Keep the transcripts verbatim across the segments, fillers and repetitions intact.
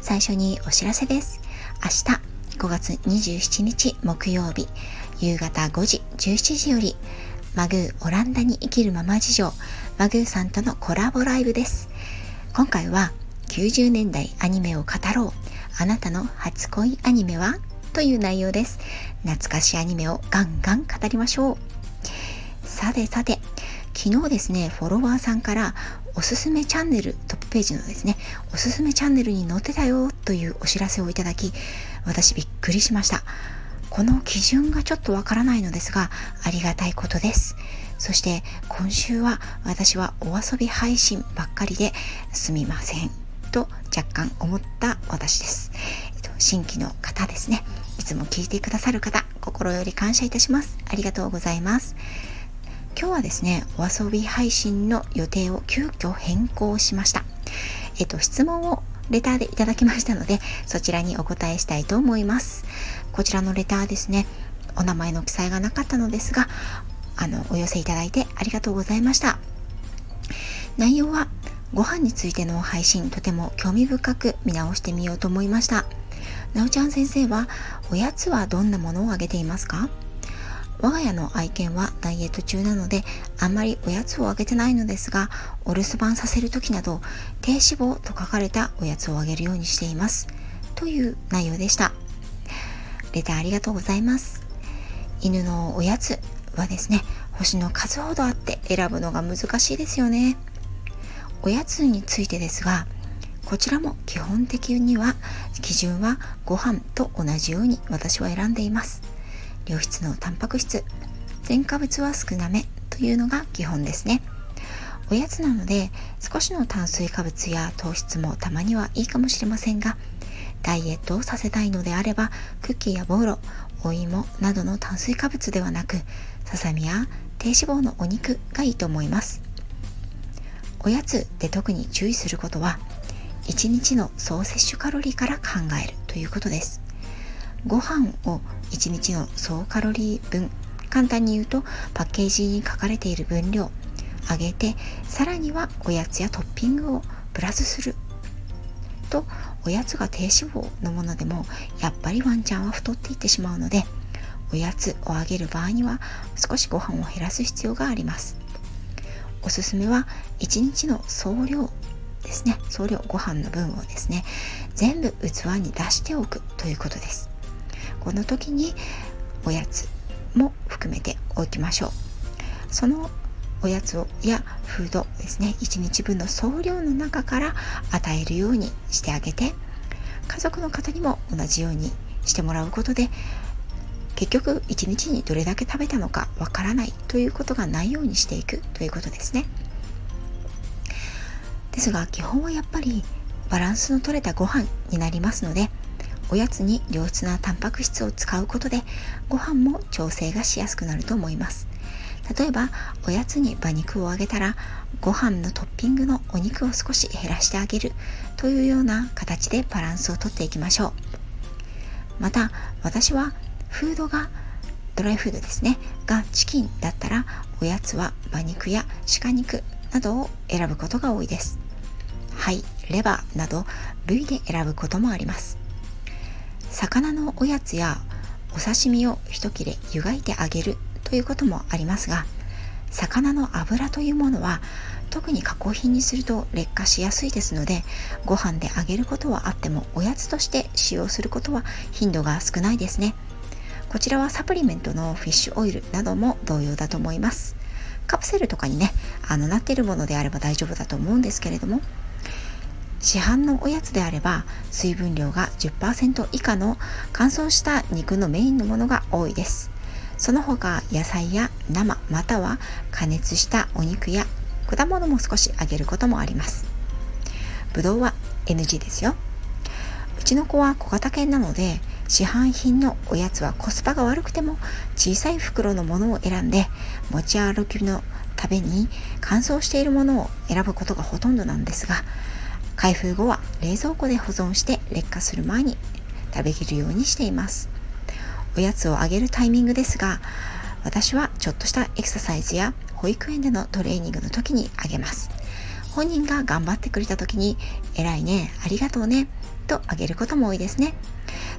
最初にお知らせです。明日ごがつにじゅうしちにち木曜日夕方ごじじゅうしちじより、マグーオランダに生きるママ事情マグーさんとのコラボライブです。今回はきゅうじゅうねんだいアニメを語ろう、あなたの初恋アニメは？という内容です。懐かしいアニメをガンガン語りましょう。さてさて、昨日ですね、フォロワーさんからおすすめチャンネル、トップページのですね、おすすめチャンネルに載ってたよというお知らせをいただき、私びっくりしました。この基準がちょっとわからないのですが、ありがたいことです。そして今週は私はお遊び配信ばっかりですみませんと若干思った私です。えっと、新規の方ですね、いつも聞いてくださる方、心より感謝いたします。ありがとうございます。今日はですね、お遊び配信の予定を急遽変更しました。えっと、質問をレターでいただきましたので、そちらにお答えしたいと思います。こちらのレターですね、お名前の記載がなかったのですが、あの、お寄せいただいてありがとうございました。内容は、ご飯についての配信、とても興味深く見直してみようと思いました。なおちゃん先生は、おやつはどんなものをあげていますか？我が家の愛犬はダイエット中なので、あんまりおやつをあげてないのですが、お留守番させるときなど、低脂肪と書かれたおやつをあげるようにしています。という内容でした。レターありがとうございます。犬のおやつはですね、星の数ほどあって選ぶのが難しいですよね。おやつについてですが、こちらも基本的には、基準はご飯と同じように私は選んでいます。良質のタンパク質、添加物は少なめというのが基本ですね。おやつなので少しの炭水化物や糖質もたまにはいいかもしれませんが、ダイエットをさせたいのであれば、クッキーやボーロ、お芋などの炭水化物ではなく、ささみや低脂肪のお肉がいいと思います。おやつで特に注意することは、いちにちの総摂取カロリーから考えるということです。ご飯をいちにちの総カロリー分、簡単に言うとパッケージに書かれている分量上げて、さらにはおやつやトッピングをプラスすると、おやつが低脂肪のものでもやっぱりワンちゃんは太っていってしまうので、おやつをあげる場合には少しご飯を減らす必要があります。おすすめはいちにちの総量ですね、総量、ご飯の分をですね、全部器に出しておくということです。この時におやつも含めておきましょう。そのおやつをやフードですね、いちにちぶんの総量の中から与えるようにしてあげて、家族の方にも同じようにしてもらうことで、結局いちにちにどれだけ食べたのかわからないということがないようにしていくということですね。ですが基本はやっぱりバランスの取れたご飯になりますので、おやつに良質なタンパク質を使うことで、ご飯も調整がしやすくなると思います。例えばおやつに馬肉をあげたら、ご飯のトッピングのお肉を少し減らしてあげるというような形でバランスをとっていきましょう。また私はフードがドライフードですねがチキンだったら、おやつは馬肉や鹿肉などを選ぶことが多いです。肺、レバーなど部位で選ぶこともあります。魚のおやつやお刺身を一切れ湯がいてあげるということもありますが、魚の油というものは特に加工品にすると劣化しやすいですので、ご飯であげることはあってもおやつとして使用することは頻度が少ないですね。こちらはサプリメントのフィッシュオイルなども同様だと思います。カプセルとかにね、あのなっているものであれば大丈夫だと思うんですけれども、市販のおやつであれば水分量が じゅっパーセント 以下の乾燥した肉のメインのものが多いです。その他野菜や生または加熱したお肉や果物も少しあげることもあります。ぶどうは エヌジー ですよ。ううちの子は小型犬なので、市販品のおやつはコスパが悪くても小さい袋のものを選んで、持ち歩きのために乾燥しているものを選ぶことがほとんどなんですが、開封後は冷蔵庫で保存して劣化する前に食べきるようにしています。おやつをあげるタイミングですが、私はちょっとしたエクササイズや保育園でのトレーニングの時にあげます。本人が頑張ってくれた時に、偉いね、ありがとうねとあげることも多いですね。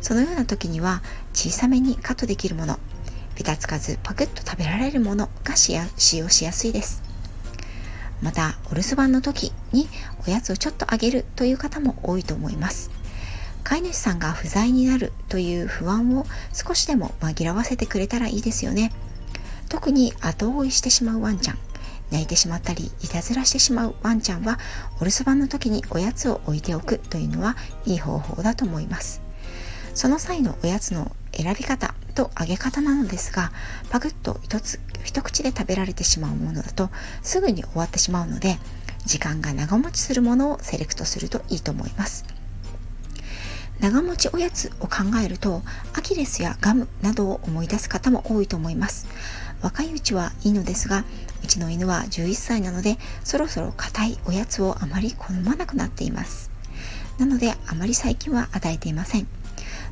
そのような時には小さめにカットできるもの、べたつかずパクッと食べられるものが使用しやすいです。またお留守番の時におやつをちょっとあげるという方も多いと思います。飼い主さんが不在になるという不安を少しでも紛らわせてくれたらいいですよね。特に後追いしてしまうワンちゃん、泣いてしまったりいたずらしてしまうワンちゃんは、お留守番の時におやつを置いておくというのはいい方法だと思います。その際のおやつの選び方とあげ方なのですが、パクッと一つ一口で食べられてしまうものだとすぐに終わってしまうので、時間が長持ちするものをセレクトするといいと思います。長持ちおやつを考えると、アキレスやガムなどを思い出す方も多いと思います。若いうちはいいのですが、うちの犬はじゅういっさいなので、そろそろ硬いおやつをあまり好まなくなっています。なのであまり最近は与えていません。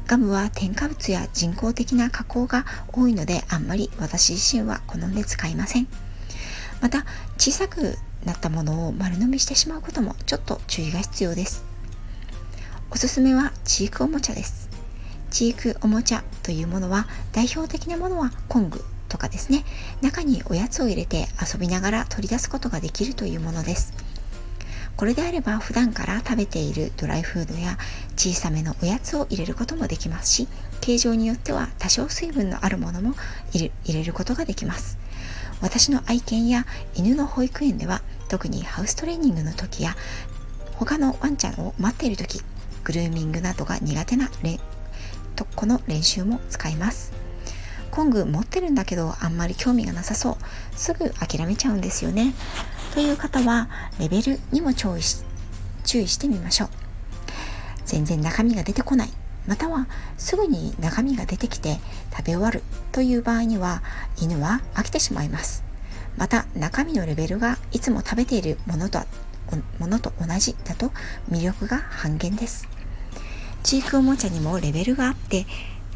ガムは添加物や人工的な加工が多いので、あんまり私自身は好んで使いません。また小さくなったものを丸飲みしてしまうこともちょっと注意が必要です。おすすめは知育おもちゃです。知育おもちゃというものは、代表的なものはコングとかですね。中におやつを入れて遊びながら取り出すことができるというものです。これであれば普段から食べているドライフードや小さめのおやつを入れることもできますし、形状によっては多少水分のあるものも入れ、入れることができます。私の愛犬や犬の保育園では、特にハウストレーニングの時や他のワンちゃんを待っている時、グルーミングなどが苦手なとこの練習も使います。コング持ってるんだけどあんまり興味がなさそう、すぐ諦めちゃうんですよねという方は、レベルにも注意し、注意してみましょう。全然中身が出てこない、またはすぐに中身が出てきて食べ終わるという場合には、犬は飽きてしまいます。また中身のレベルがいつも食べているものと、ものと同じだと魅力が半減です。知育おもちゃにもレベルがあって、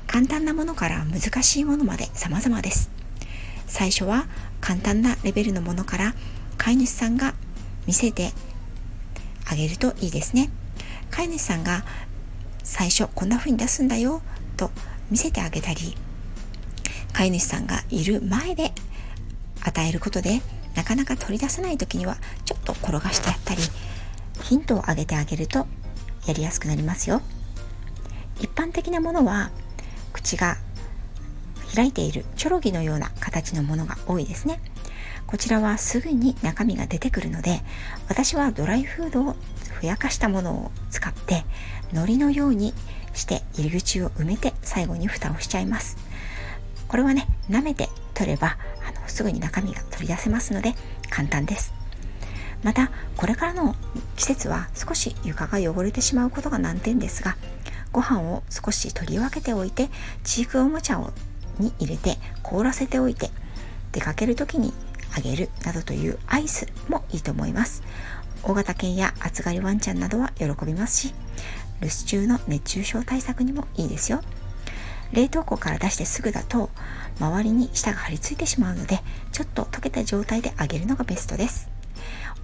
簡単なものから難しいものまで様々です。最初は簡単なレベルのものから、飼い主さんが見せてあげるといいですね。飼い主さんが最初こんな風に出すんだよと見せてあげたり、飼い主さんがいる前で与えることで、なかなか取り出せない時にはちょっと転がしてやったり、ヒントをあげてあげるとやりやすくなりますよ。一般的なものは口が開いているチョロギのような形のものが多いですね。こちらはすぐに中身が出てくるので、私はドライフードをふやかしたものを使って海苔のようにして入り口を埋めて、最後に蓋をしちゃいます。これはね、舐めて取ればあのすぐに中身が取り出せますので簡単です。またこれからの季節は少し床が汚れてしまうことが難点ですが、ご飯を少し取り分けておいて、知育おもちゃをに入れて凍らせておいて、出かけるときにあげるなどというアイスもいいと思います。大型犬や暑がりワンちゃんなどは喜びますし、留守中の熱中症対策にもいいですよ。冷凍庫から出してすぐだと周りに舌が張り付いてしまうので、ちょっと溶けた状態であげるのがベストです。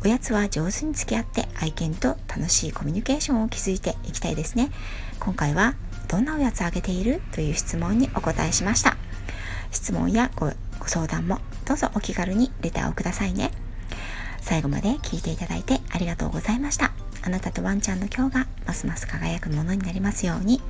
おやつは上手に付き合って、愛犬と楽しいコミュニケーションを築いていきたいですね。今回はどんなおやつあげているという質問にお答えしました。質問やごご相談もどうぞお気軽にレターをくださいね。最後まで聞いていただいてありがとうございました。あなたとワンちゃんの今日がますます輝くものになりますように。